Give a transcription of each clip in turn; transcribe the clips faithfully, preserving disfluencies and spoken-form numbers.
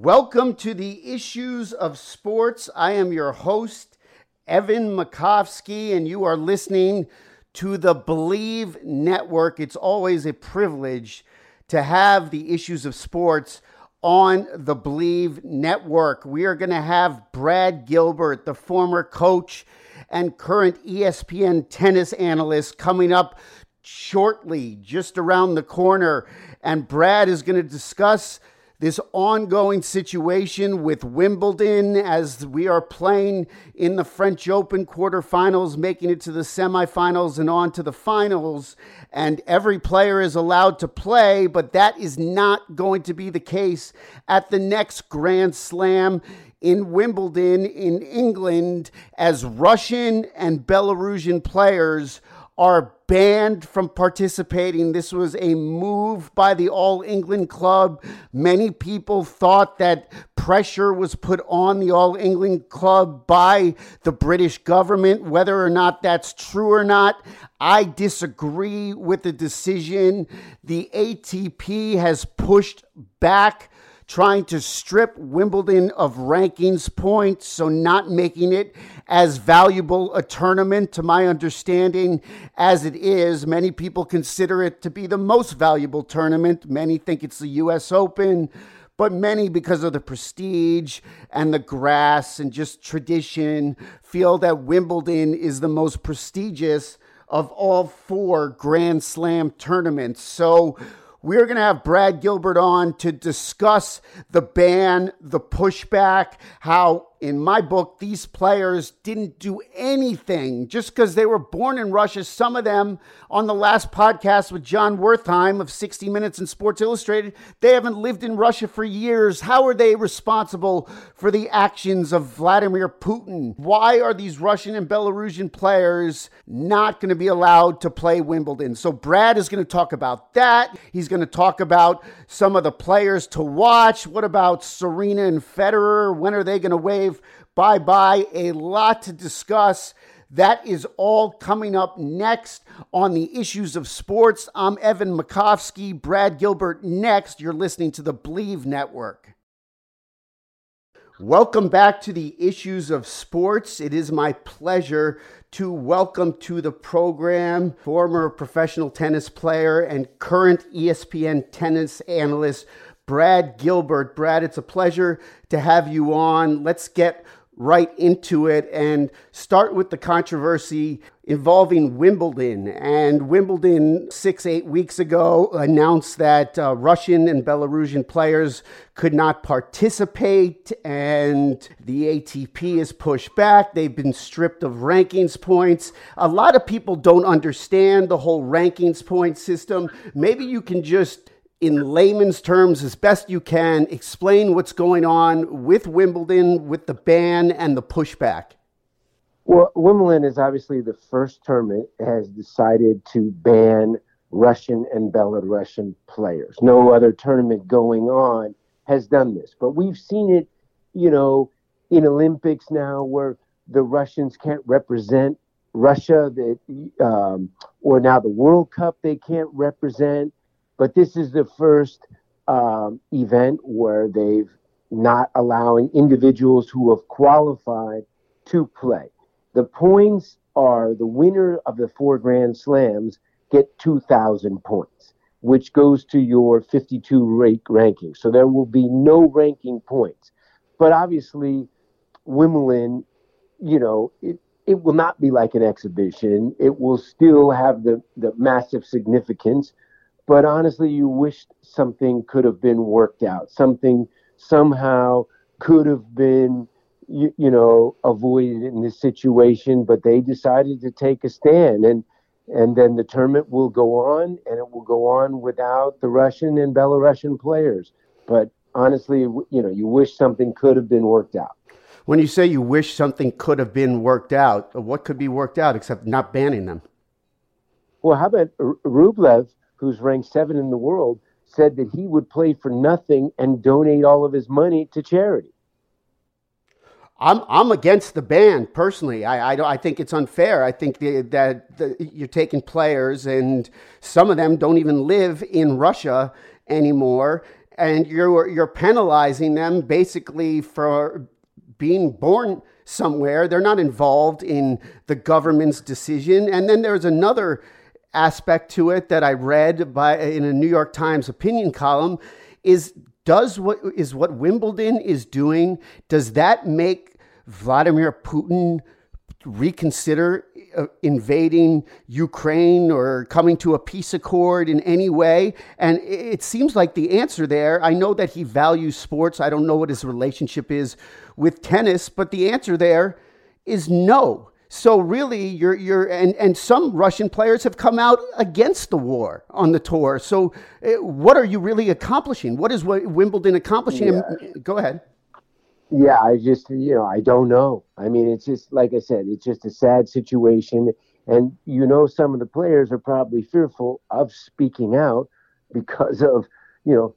Welcome to the Issues of Sports. I am your host, Evan Makofsky, and you are listening to the Believe Network. It's always a privilege to have the Issues of Sports on the Believe Network. We are going to have Brad Gilbert, the former coach and current E S P N tennis analyst, coming up shortly, just around the corner. And Brad is going to discuss this ongoing situation with Wimbledon as we are playing in the French Open quarterfinals, making it to the semifinals and on to the finals. And every player is allowed to play, but that is not going to be the case at the next Grand Slam in Wimbledon in England, as Russian and Belarusian players are banned from participating. This was a move by the All England Club. Many people thought that pressure was put on the All England Club by the British government. Whether or not that's true or not, I disagree with the decision. The A T P has pushed back, trying to strip Wimbledon of rankings points, so not making it as valuable a tournament, to my understanding, as it is. Many people consider it to be the most valuable tournament. Many think it's the U S Open, but many, because of the prestige and the grass and just tradition, feel that Wimbledon is the most prestigious of all four Grand Slam tournaments. So we're going to have Brad Gilbert on to discuss the ban, the pushback, how, in my book, these players didn't do anything just because they were born in Russia. Some of them, on the last podcast with John Wertheim of sixty minutes and Sports Illustrated, they haven't lived in Russia for years. How are they responsible for the actions of Vladimir Putin? Why are these Russian and Belarusian players not going to be allowed to play Wimbledon? So Brad is going to talk about that. He's going to talk about some of the players to watch. What about Serena and Federer? When are they going to waive bye-bye? A lot to discuss. That is all coming up next on the Issues of Sports. I'm Evan Makofsky. Brad Gilbert next. You're listening to the Believe Network. Welcome back to the Issues of Sports. It is my pleasure to welcome to the program former professional tennis player and current E S P N tennis analyst, Brad Gilbert. Brad, it's a pleasure to have you on. Let's get right into it and start with the controversy involving Wimbledon. And Wimbledon, six, eight weeks ago, announced that uh, Russian and Belarusian players could not participate, and the A T P is pushed back. They've been stripped of rankings points. A lot of people don't understand the whole rankings point system. Maybe you can just, in layman's terms, as best you can, explain what's going on with Wimbledon, with the ban and the pushback. Well, Wimbledon is obviously the first tournament that has decided to ban Russian and Belarusian players. No other tournament going on has done this. But we've seen it, you know, in Olympics now where the Russians can't represent Russia, that, um, or now the World Cup they can't represent. But this is the first um, event where they've not allowing individuals who have qualified to play. The points are the winner of the four Grand Slams get two thousand points, which goes to your fifty-two ranking. So there will be no ranking points. But obviously, Wimbledon, you know, it, it will not be like an exhibition. It will still have the, the massive significance. But honestly, you wished something could have been worked out. Something somehow could have been, you, you know, avoided in this situation. But they decided to take a stand. And and then the tournament will go on, and it will go on without the Russian and Belarusian players. But honestly, you know, you wish something could have been worked out. When you say you wish something could have been worked out, what could be worked out except not banning them? Well, how about R- Rublev? who's ranked seven in the world, said that he would play for nothing and donate all of his money to charity. I'm I'm against the ban personally. I I, don't, I think it's unfair. I think the, that the, you're taking players, and some of them don't even live in Russia anymore. and you're you're penalizing them basically for being born somewhere. They're not involved in the government's decision. And then there's another aspect to it that I read by in a New York Times opinion column is does what is what Wimbledon is doing, does that make Vladimir Putin reconsider invading Ukraine or coming to a peace accord in any way? And it seems like the answer there, I know that he values sports. I don't know what his relationship is with tennis, but the answer there is no. So really, you're you're and, and some Russian players have come out against the war on the tour. So what are you really accomplishing? What is Wimbledon accomplishing? Yeah. Go ahead. Yeah, I just, you know, I don't know. I mean, it's just, like I said, it's just a sad situation. And, you know, some of the players are probably fearful of speaking out because of, you know,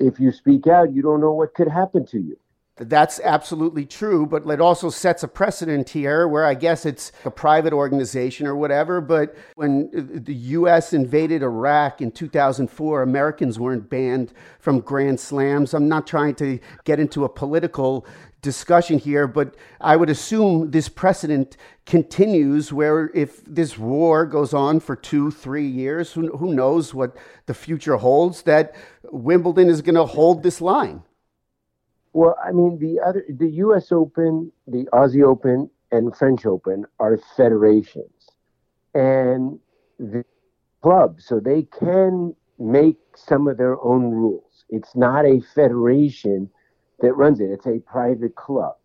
if you speak out, you don't know what could happen to you. That's absolutely true, but it also sets a precedent here where I guess it's a private organization or whatever, but when the U S invaded Iraq in two thousand four, Americans weren't banned from Grand Slams. I'm not trying to get into a political discussion here, but I would assume this precedent continues where if this war goes on for two, three years, who, who knows what the future holds, that Wimbledon is going to hold this line. Well, I mean, the other, the U S Open, the Aussie Open, and French Open are federations and the clubs, so they can make some of their own rules. It's not a federation that runs it. It's a private club.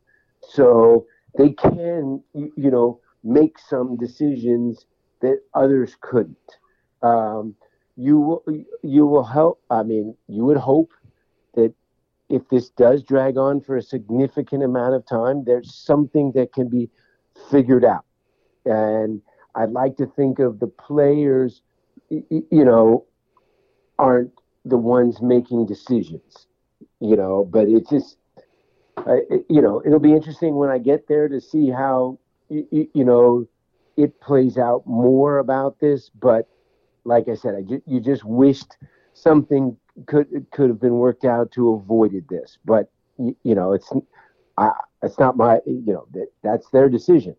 So they can, you know, make some decisions that others couldn't. Um, you, you will help, I mean, you would hope that if this does drag on for a significant amount of time, there's something that can be figured out. And I'd like to think of the players, you know, aren't the ones making decisions, you know, but it's just, uh, it, you know, it'll be interesting when I get there to see how, you, you know, it plays out more about this. But like I said, I ju- you just wished something could could have been worked out to avoided this, but you, you know it's I, it's not my you know that that's their decision.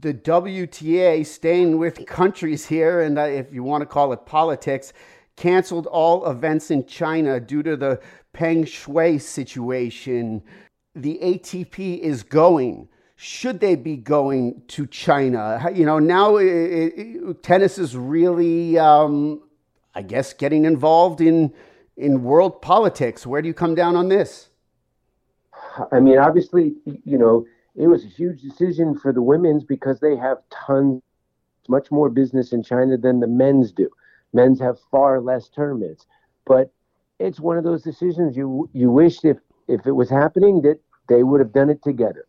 The W T A, staying with countries here, and if you want to call it politics, canceled all events in China due to the Peng Shuai situation. The A T P is going. Should they be going to China? You know, now it, it, tennis is really. Um, I guess getting involved in in world politics. Where do you come down on this? I mean, obviously, you know, it was a huge decision for the women's because they have tons, much more business in China than the men's do. Men's have far less tournaments, but it's one of those decisions you you wished if if it was happening that they would have done it together.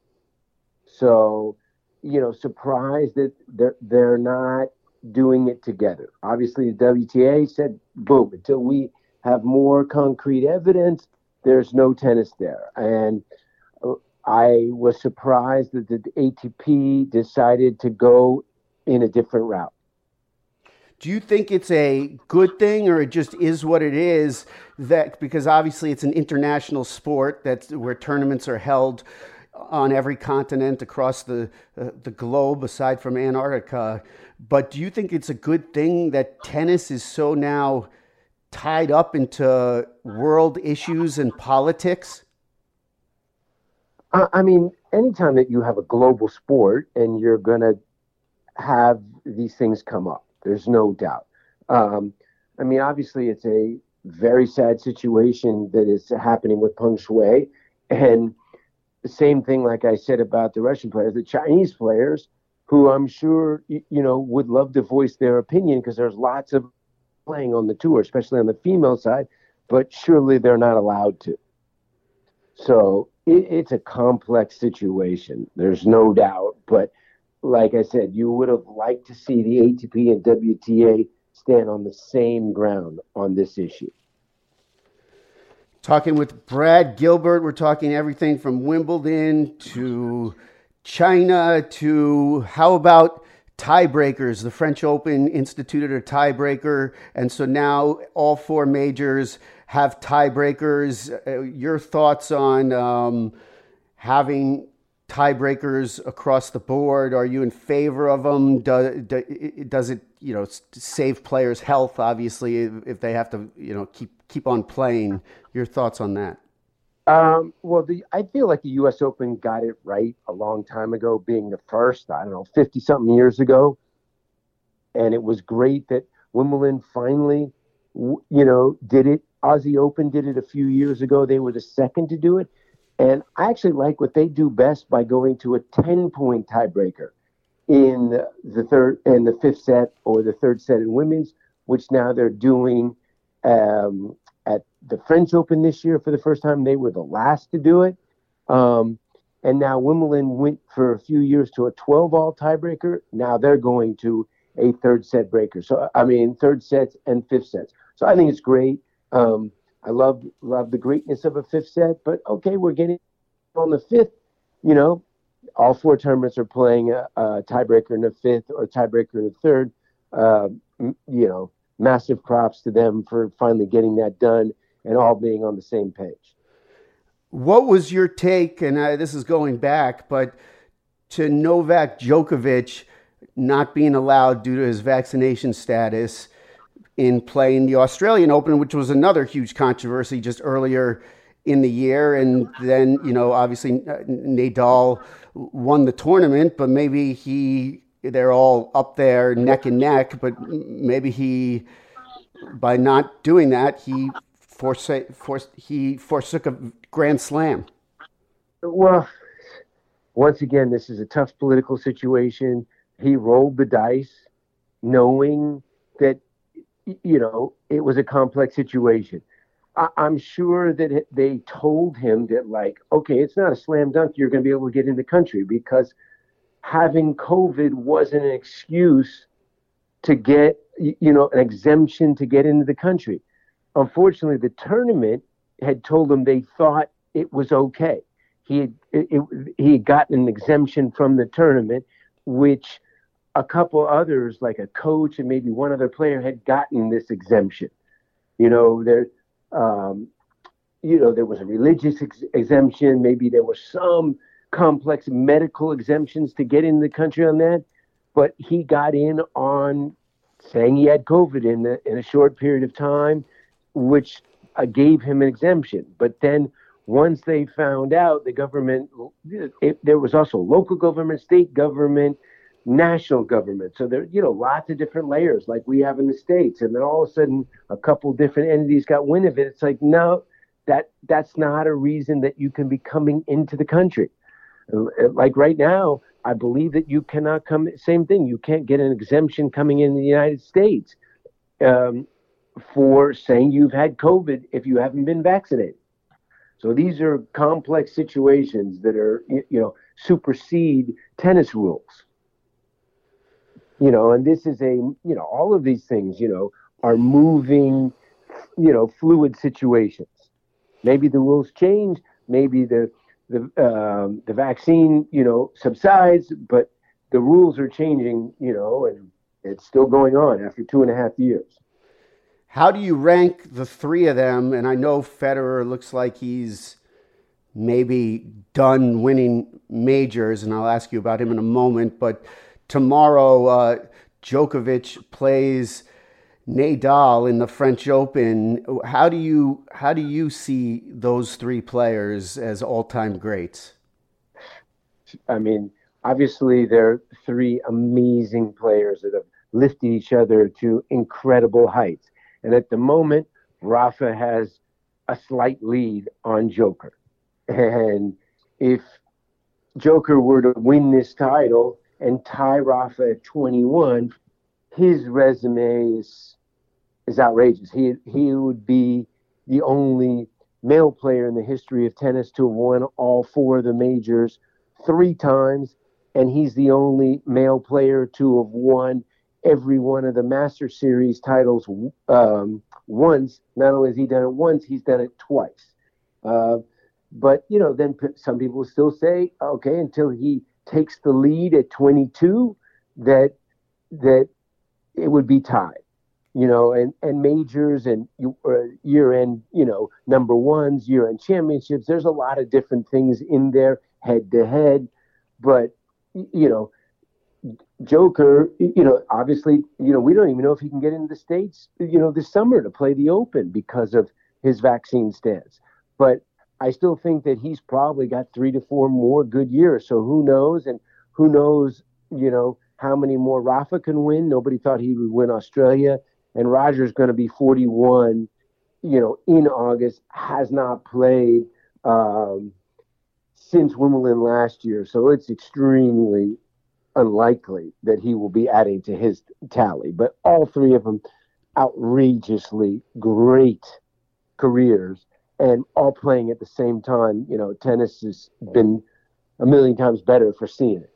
So, you know, surprised that they're they're not doing it together. Obviously, the W T A said, boom, until we have more concrete evidence, there's no tennis there. And I was surprised that the A T P decided to go in a different route. Do you think it's a good thing or it just is what it is? That because obviously it's an international sport that's where tournaments are held on every continent across the uh, the globe, aside from Antarctica. But do you think it's a good thing that tennis is so now tied up into world issues and politics? I mean, anytime that you have a global sport and you're going to have these things come up, there's no doubt. Um, I mean, obviously, it's a very sad situation that is happening with Peng Shuai. And the same thing, like I said, about the Russian players, the Chinese players, who I'm sure, you know, would love to voice their opinion because there's lots of playing on the tour, especially on the female side, but surely they're not allowed to. So it, it's a complex situation. There's no doubt. But like I said, you would have liked to see the A T P and W T A stand on the same ground on this issue. Talking with Brad Gilbert, we're talking everything from Wimbledon to China to how about tiebreakers? The French Open instituted a tiebreaker, and so now all four majors have tiebreakers. Uh, your thoughts on um, having tiebreakers across the board? Are you in favor of them? Do, do, does it, you know, save players' health? Obviously, if they have to, you know, keep keep on playing. Your thoughts on that? Um, well, the, I feel like the U S Open got it right a long time ago, being the first, I don't know, fifty-something years ago. And it was great that Wimbledon finally, you know, did it. Aussie Open did it a few years ago. They were the second to do it. And I actually like what they do best by going to a ten-point tiebreaker in the third and the fifth set, or the third set in women's, which now they're doing um, at the French Open this year for the first time. They were the last to do it. Um, and now Wimbledon went for a few years to a twelve-all tiebreaker. Now they're going to a third set breaker. So, I mean, third sets and fifth sets. So I think it's great. Um, I love, love the greatness of a fifth set, but okay, we're getting on the fifth, you know, all four tournaments are playing a, a tiebreaker in the fifth or a tiebreaker in the third. Uh, m- you know, massive props to them for finally getting that done and all being on the same page. What was your take, and I, this is going back, but to Novak Djokovic not being allowed due to his vaccination status in playing the Australian Open, which was another huge controversy just earlier in the year. And then, you know, obviously Nadal won the tournament, but maybe he, they're all up there neck and neck, but maybe he, by not doing that, he forsa- forced, he forsook a grand slam. Well, once again, this is a tough political situation. He rolled the dice knowing that, you know, it was a complex situation. I- I'm sure that it, they told him that, like, okay, it's not a slam dunk. You're going to be able to get in the country, because having COVID wasn't an excuse to get, you know, an exemption to get into the country. Unfortunately, the tournament had told him they thought it was okay. He had, it, it, he had gotten an exemption from the tournament, which a couple others, like a coach and maybe one other player, had gotten this exemption. You know, there, um, you know, there was a religious ex- exemption. Maybe there were some complex medical exemptions to get into the country on that. But he got in on saying he had COVID in the, in a short period of time, which uh, gave him an exemption. But then once they found out, the government, it, there was also local government, state government, national government. So there, you know, lots of different layers like we have in the States. And then all of a sudden, a couple different entities got wind of it. It's like, no, that that's not a reason that you can be coming into the country. Like right now, I believe that you cannot come. Same thing. You can't get an exemption coming in the United States um, for saying you've had COVID if you haven't been vaccinated. So these are complex situations that are, you know, supersede tennis rules. You know, and this is a, you know, all of these things, you know, are moving, you know, fluid situations. Maybe the rules change, maybe the the um, the vaccine, you know, subsides, but the rules are changing, you know, and it's still going on after two and a half years. How do you rank the three of them? And I know Federer looks like he's maybe done winning majors, and I'll ask you about him in a moment. But tomorrow, uh, Djokovic plays Nadal in the French Open. How do you how do you see those three players as all-time greats? I mean, obviously they're three amazing players that have lifted each other to incredible heights. And at the moment, Rafa has a slight lead on Joker. And if Joker were to win this title and tie Rafa at twenty-one, his resume is, is outrageous. He he would be the only male player in the history of tennis to have won all four of the majors three times. And he's the only male player to have won every one of the Master Series titles um, once. Not only has he done it once, he's done it twice. Uh, but, you know, then p- some people still say, okay, until he takes the lead at twenty-two, that that it would be tied. you know, and, and majors and uh, year-end, you know, number ones, year-end championships. There's a lot of different things in there, head-to-head. But, you know, Joker, you know, obviously, you know, we don't even know if he can get into the States, you know, this summer to play the Open because of his vaccine stance. But I still think that he's probably got three to four more good years. So who knows? And who knows, you know, how many more Rafa can win. Nobody thought he would win Australia. And Roger's going to be forty-one, you know, in August, has not played um, since Wimbledon last year. So it's extremely unlikely that he will be adding to his tally. But all three of them, outrageously great careers, and all playing at the same time. You know, tennis has been a million times better for seeing it.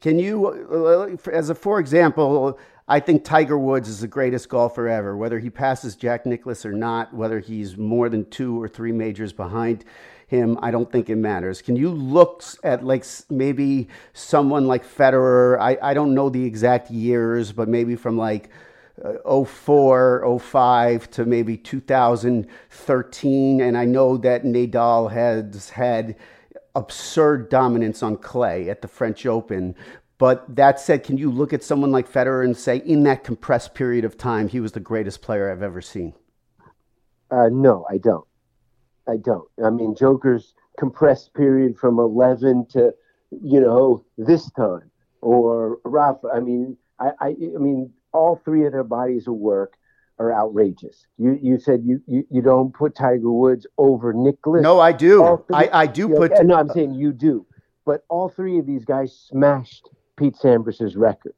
Can you, as a for example, I think Tiger Woods is the greatest golfer ever, whether he passes Jack Nicklaus or not, whether he's more than two or three majors behind him, I don't think it matters. Can you look at like maybe someone like Federer? I, I don't know the exact years, but maybe from like oh four, oh five to maybe two thousand thirteen. And I know that Nadal has had absurd dominance on clay at the French Open. But that said, can you look at someone like Federer and say, in that compressed period of time, he was the greatest player I've ever seen? Uh, no, I don't. I don't. I mean, Joker's compressed period from eleven to, you know, this time, or Rafa. I mean, I, I, I mean, all three of their bodies of work are outrageous. You you said you, you, you don't put Tiger Woods over Nicklaus. No, I do. I, I do yeah, put. Yeah, no, I'm saying you do. But all three of these guys smashed Pete Sampras's record.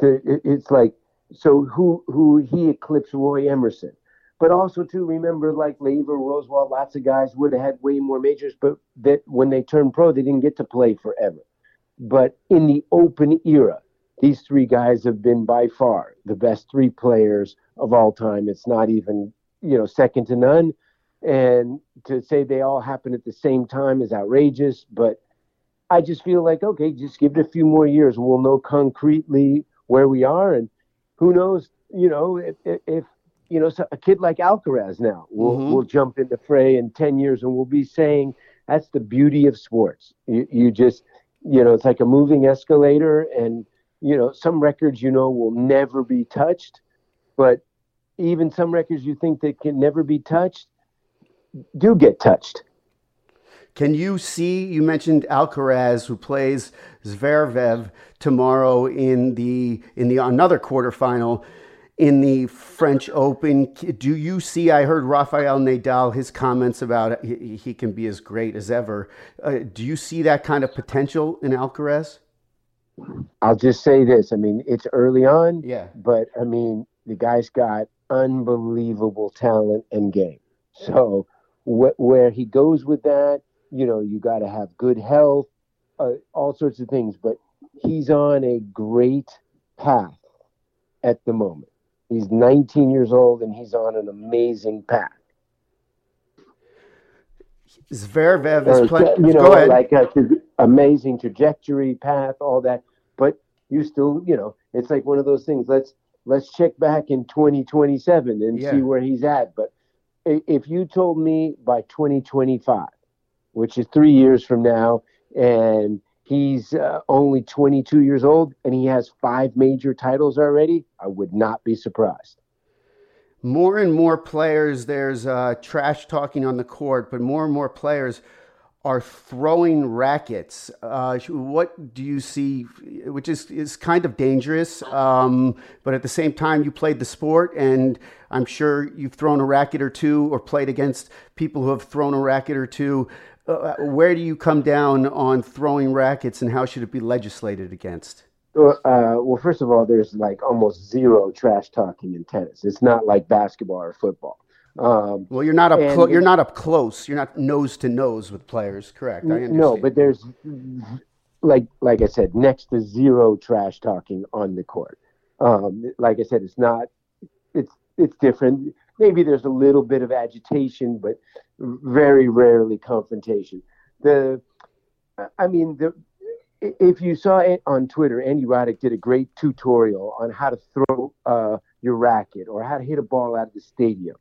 So it, it's like, so who who he eclipsed Roy Emerson. But also, too, remember, like Laver, Rosewall, lots of guys would have had way more majors, but that when they turned pro, they didn't get to play forever. But in the Open era, these three guys have been by far the best three players of all time. It's not even, you know, second to none. And to say they all happened at the same time is outrageous. But I just feel like, okay, just give it a few more years. We'll know concretely where we are. And who knows, you know, if, if you know, so a kid like Alcaraz now will mm-hmm. will jump into fray in ten years, and we'll be saying that's the beauty of sports. You, you just, you know, it's like a moving escalator, and, you know, some records, you know, will never be touched. But even some records you think that can never be touched do get touched. Can you see, you mentioned Alcaraz, who plays Zverev tomorrow in the in the another quarterfinal in the French Open. Do you see, I heard Rafael Nadal, his comments about he, he can be as great as ever. Uh, do you see that kind of potential in Alcaraz? I'll just say this. I mean, it's early on, yeah. But, I mean, the guy's got unbelievable talent and game. So wh- where he goes with that, you know, you got to have good health, uh, all sorts of things. But he's on a great path at the moment. He's nineteen years old, and he's on an amazing path. Zverev is playing, you know, go ahead. Like a tra- amazing trajectory, path, all that. But you still, you know, it's like one of those things. Let's let's check back in twenty twenty-seven and yeah. see where he's at. But if you told me by twenty twenty-five, which is three years from now, and he's uh, only twenty-two years old, and he has five major titles already, I would not be surprised. More and more players, there's uh, trash talking on the court, but more and more players are throwing rackets. Uh, what do you see, which is, is kind of dangerous, um, but at the same time, you played the sport, and I'm sure you've thrown a racket or two or played against people who have thrown a racket or two. Uh, where do you come down on throwing rackets, and how should it be legislated against? Uh, well, first of all, there's like almost zero trash talking in tennis. It's not like basketball or football. Um, well, you're not up. And, clo- you're not up close. You're not nose to nose with players, correct? I understand. No, but there's like like I said, next to zero trash talking on the court. Um, like I said, it's not. It's it's different. Maybe there's a little bit of agitation, but very rarely confrontation. The, I mean, the, if you saw it on Twitter, Andy Roddick did a great tutorial on how to throw uh, your racket or how to hit a ball out of the stadium.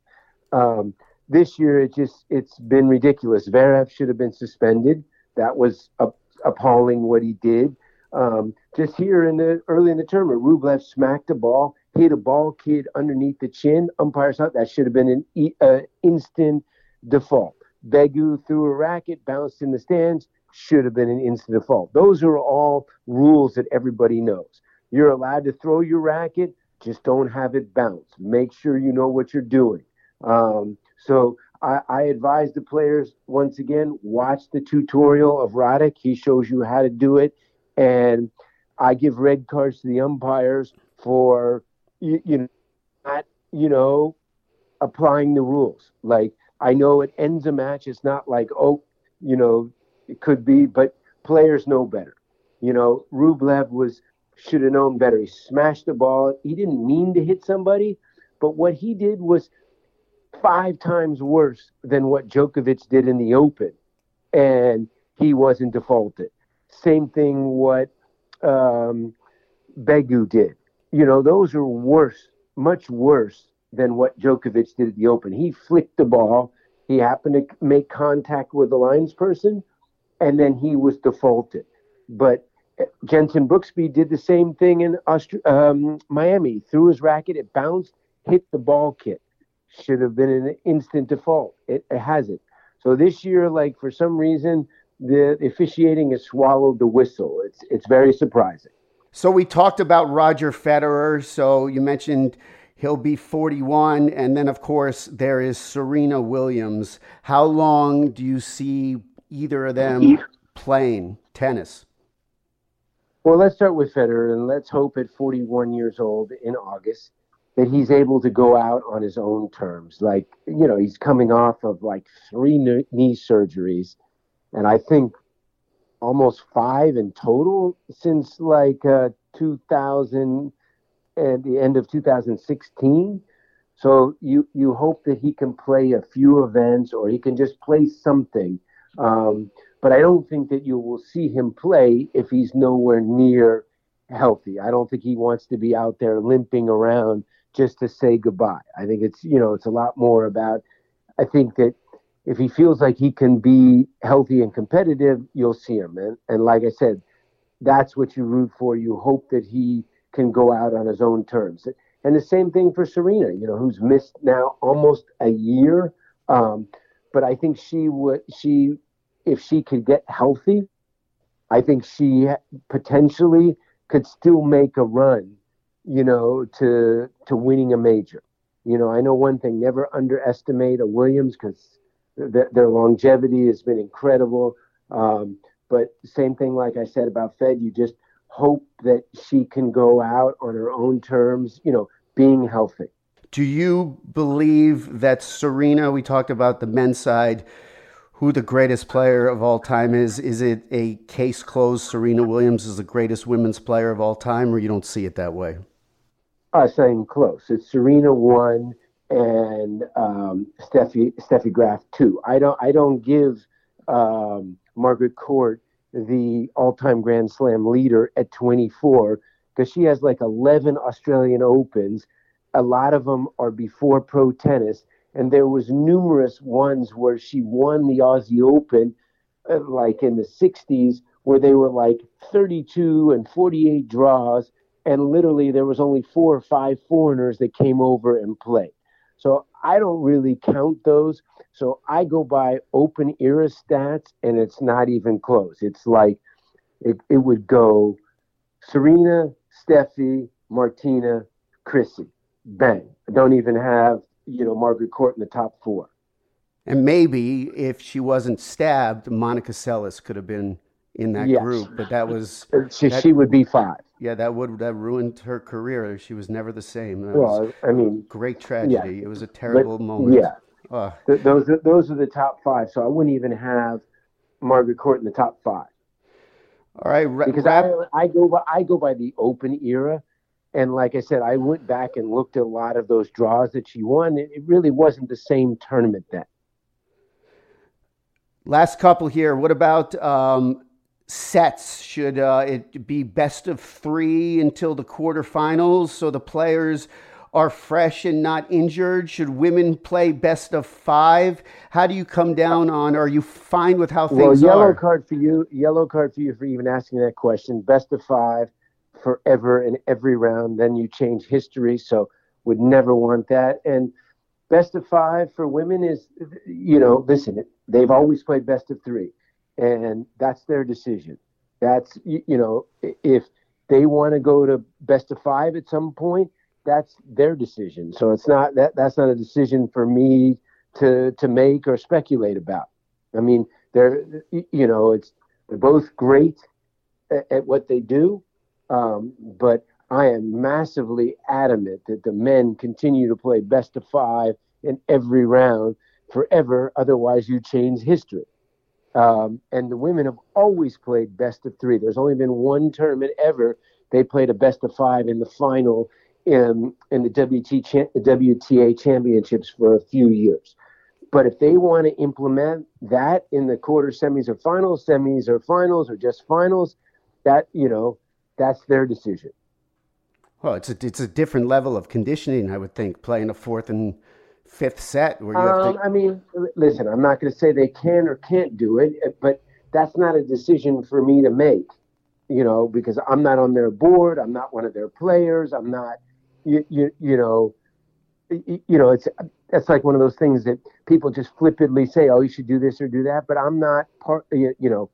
Um, this year, it just it's been ridiculous. Zverev should have been suspended. That was up, appalling what he did. Um, just here in the early in the tournament, Rublev smacked the ball, hit a ball kid underneath the chin. Umpire's out. That should have been an e- uh, instant default. Begu threw a racket, bounced in the stands. Should have been an instant default. Those are all rules that everybody knows. You're allowed to throw your racket. Just don't have it bounce. Make sure you know what you're doing. Um, so I, I advise the players, once again, watch the tutorial of Roddick. He shows you how to do it. And I give red cards to the umpires for, you, you know, not, you know, applying the rules. Like, I know it ends a match. It's not like, oh, you know, it could be, but players know better. You know, Rublev was should have known better. He smashed the ball. He didn't mean to hit somebody, but what he did was five times worse than what Djokovic did in the Open, and he wasn't defaulted. Same thing what um, Begu did. You know, those are worse, much worse than what Djokovic did at the Open. He flicked the ball. He happened to make contact with the linesperson, and then he was defaulted. But Jensen Brooksby did the same thing in Aust- um, Miami. He threw his racket. It bounced, hit the ball kit. Should have been an instant default. It, it hasn't. So this year, like, for some reason, the officiating has swallowed the whistle. It's it's very surprising. So we talked about Roger Federer. So you mentioned he'll be forty-one. And then, of course, there is Serena Williams. How long do you see either of them playing tennis? Well, let's start with Federer, and let's hope at forty-one years old in August that he's able to go out on his own terms. Like, you know, he's coming off of like three knee surgeries, and I think almost five in total since like uh, two thousand and the end of two thousand sixteen. So you, you hope that he can play a few events, or he can just play something. Um, but I don't think that you will see him play if he's nowhere near healthy. I don't think he wants to be out there limping around just to say goodbye. I think it's, you know, it's a lot more about, I think that if he feels like he can be healthy and competitive, you'll see him. And, and like I said, that's what you root for. You hope that he can go out on his own terms. And the same thing for Serena, you know, who's missed now almost a year. Um, but I think she would, she, if she could get healthy, I think she potentially could still make a run, you know, to, to winning a major. You know, I know one thing, never underestimate a Williams, because th- their longevity has been incredible. Um, but same thing, like I said about Fed, you just hope that she can go out on her own terms, you know, being healthy. Do you believe that Serena, we talked about the men's side, who the greatest player of all time is, is it a case closed, Serena Williams is the greatest women's player of all time, or you don't see it that way? I'm saying close. It's Serena one and um, Steffi Steffi Graf two. I don't I don't give um, Margaret Court the all-time Grand Slam leader at twenty-four, because she has like eleven Australian Opens. A lot of them are before pro tennis. And there was numerous ones where she won the Aussie Open, uh, like in the sixties, where they were like thirty-two and forty-eight draws. And literally there was only four or five foreigners that came over and played. So I don't really count those. So I go by Open era stats, and it's not even close. It's like it, it would go Serena, Steffi, Martina, Chrissy. Bang. I don't even have, you know, Margaret Court in the top four. And maybe if she wasn't stabbed, Monica Seles could have been in that yes. group, but that was... she, that, she would be five. Yeah, that would that ruined her career. She was never the same. That well, was I mean... great tragedy. Yeah. It was a terrible but, moment. Yeah. Oh. Th- those, are, those are the top five, so I wouldn't even have Margaret Court in the top five. All right. Ra- because ra- I, I, go by, I go by the Open era. And like I said, I went back and looked at a lot of those draws that she won. It really wasn't the same tournament then. Last couple here. What about um, sets? Should uh, it be best of three until the quarterfinals? So the players are fresh and not injured? Should women play best of five? How do you come down on, are you fine with how things well, yellow are? Card for you, yellow card for you for even asking that question. Best of five forever in every round. Then you change history, so would never want that. And best of five for women is, you know, listen, they've always played best of three, and that's their decision. That's, you know, if they want to go to best of five at some point, that's their decision. So it's not that that's not a decision for me to to make or speculate about. I mean, they're, you know, it's they're both great at, at what they do, um, but I am massively adamant that the men continue to play best of five in every round forever. Otherwise, you change history. Um, and the women have always played best of three. There's only been one tournament ever they played a best of five in the final in, in the W T, W T A championships for a few years. But if they want to implement that in the quarter semis or finals, semis or finals or just finals, that, you know, that's their decision. Well, it's a, it's a different level of conditioning, I would think, playing a fourth and fifth set where you have to... Um, I mean, listen, I'm not going to say they can or can't do it, but that's not a decision for me to make, you know, because I'm not on their board. I'm not one of their players. I'm not, you, you, you know, you, you know, it's, that's like one of those things that people just flippantly say, oh, you should do this or do that. But I'm not part, you, you know,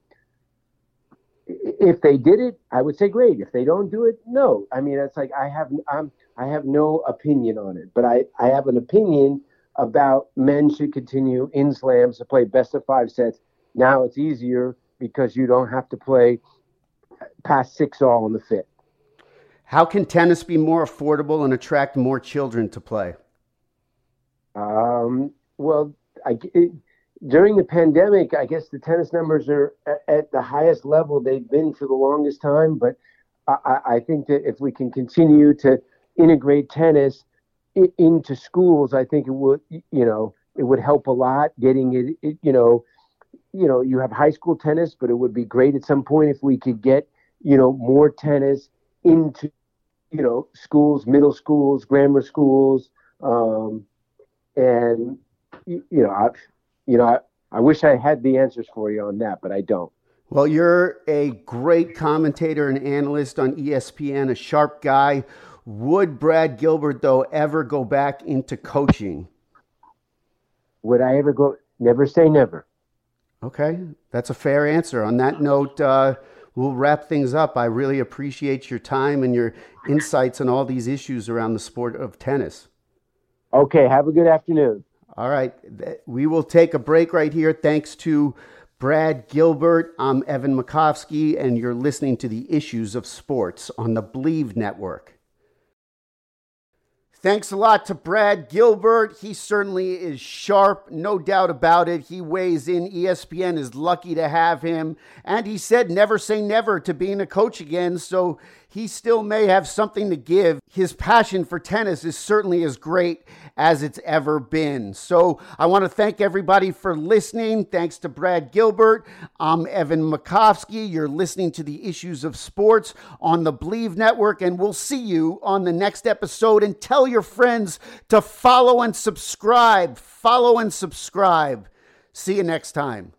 if they did it, I would say, great. If they don't do it, no. I mean, it's like, I have, I'm, I have no opinion on it, but I, I have an opinion about men should continue in slams to play best of five sets. Now it's easier because you don't have to play past six all in the fifth. How can tennis be more affordable and attract more children to play? Um, well, I, it, during the pandemic, I guess the tennis numbers are at the highest level they've been for the longest time, but I, I think that if we can continue to integrate tennis into schools, I think it would, you know, it would help a lot getting it, it, you know, you know, you have high school tennis, but it would be great at some point if we could get, you know, more tennis into, you know, schools, middle schools, grammar schools. Um, and, you know, I, you know, I, I wish I had the answers for you on that, but I don't. Well, you're a great commentator and analyst on E S P N, a sharp guy. Would Brad Gilbert, though, ever go back into coaching? Would I ever go? Never say never. Okay, that's a fair answer. On that note, uh, we'll wrap things up. I really appreciate your time and your insights on all these issues around the sport of tennis. Okay, have a good afternoon. All right, we will take a break right here. Thanks to Brad Gilbert. I'm Evan Makofsky, and you're listening to The Issues of Sports on the Believe Network. Thanks a lot to Brad Gilbert. He certainly is sharp, no doubt about it. He weighs in. E S P N is lucky to have him. And he said never say never to being a coach again, so he still may have something to give. His passion for tennis is certainly as great as it's ever been. So I want to thank everybody for listening. Thanks to Brad Gilbert. I'm Evan Makofsky. You're listening to The Issues of Sports on the Believe Network, and we'll see you on the next episode. And tell your friends to follow and subscribe. Follow and subscribe. See you next time.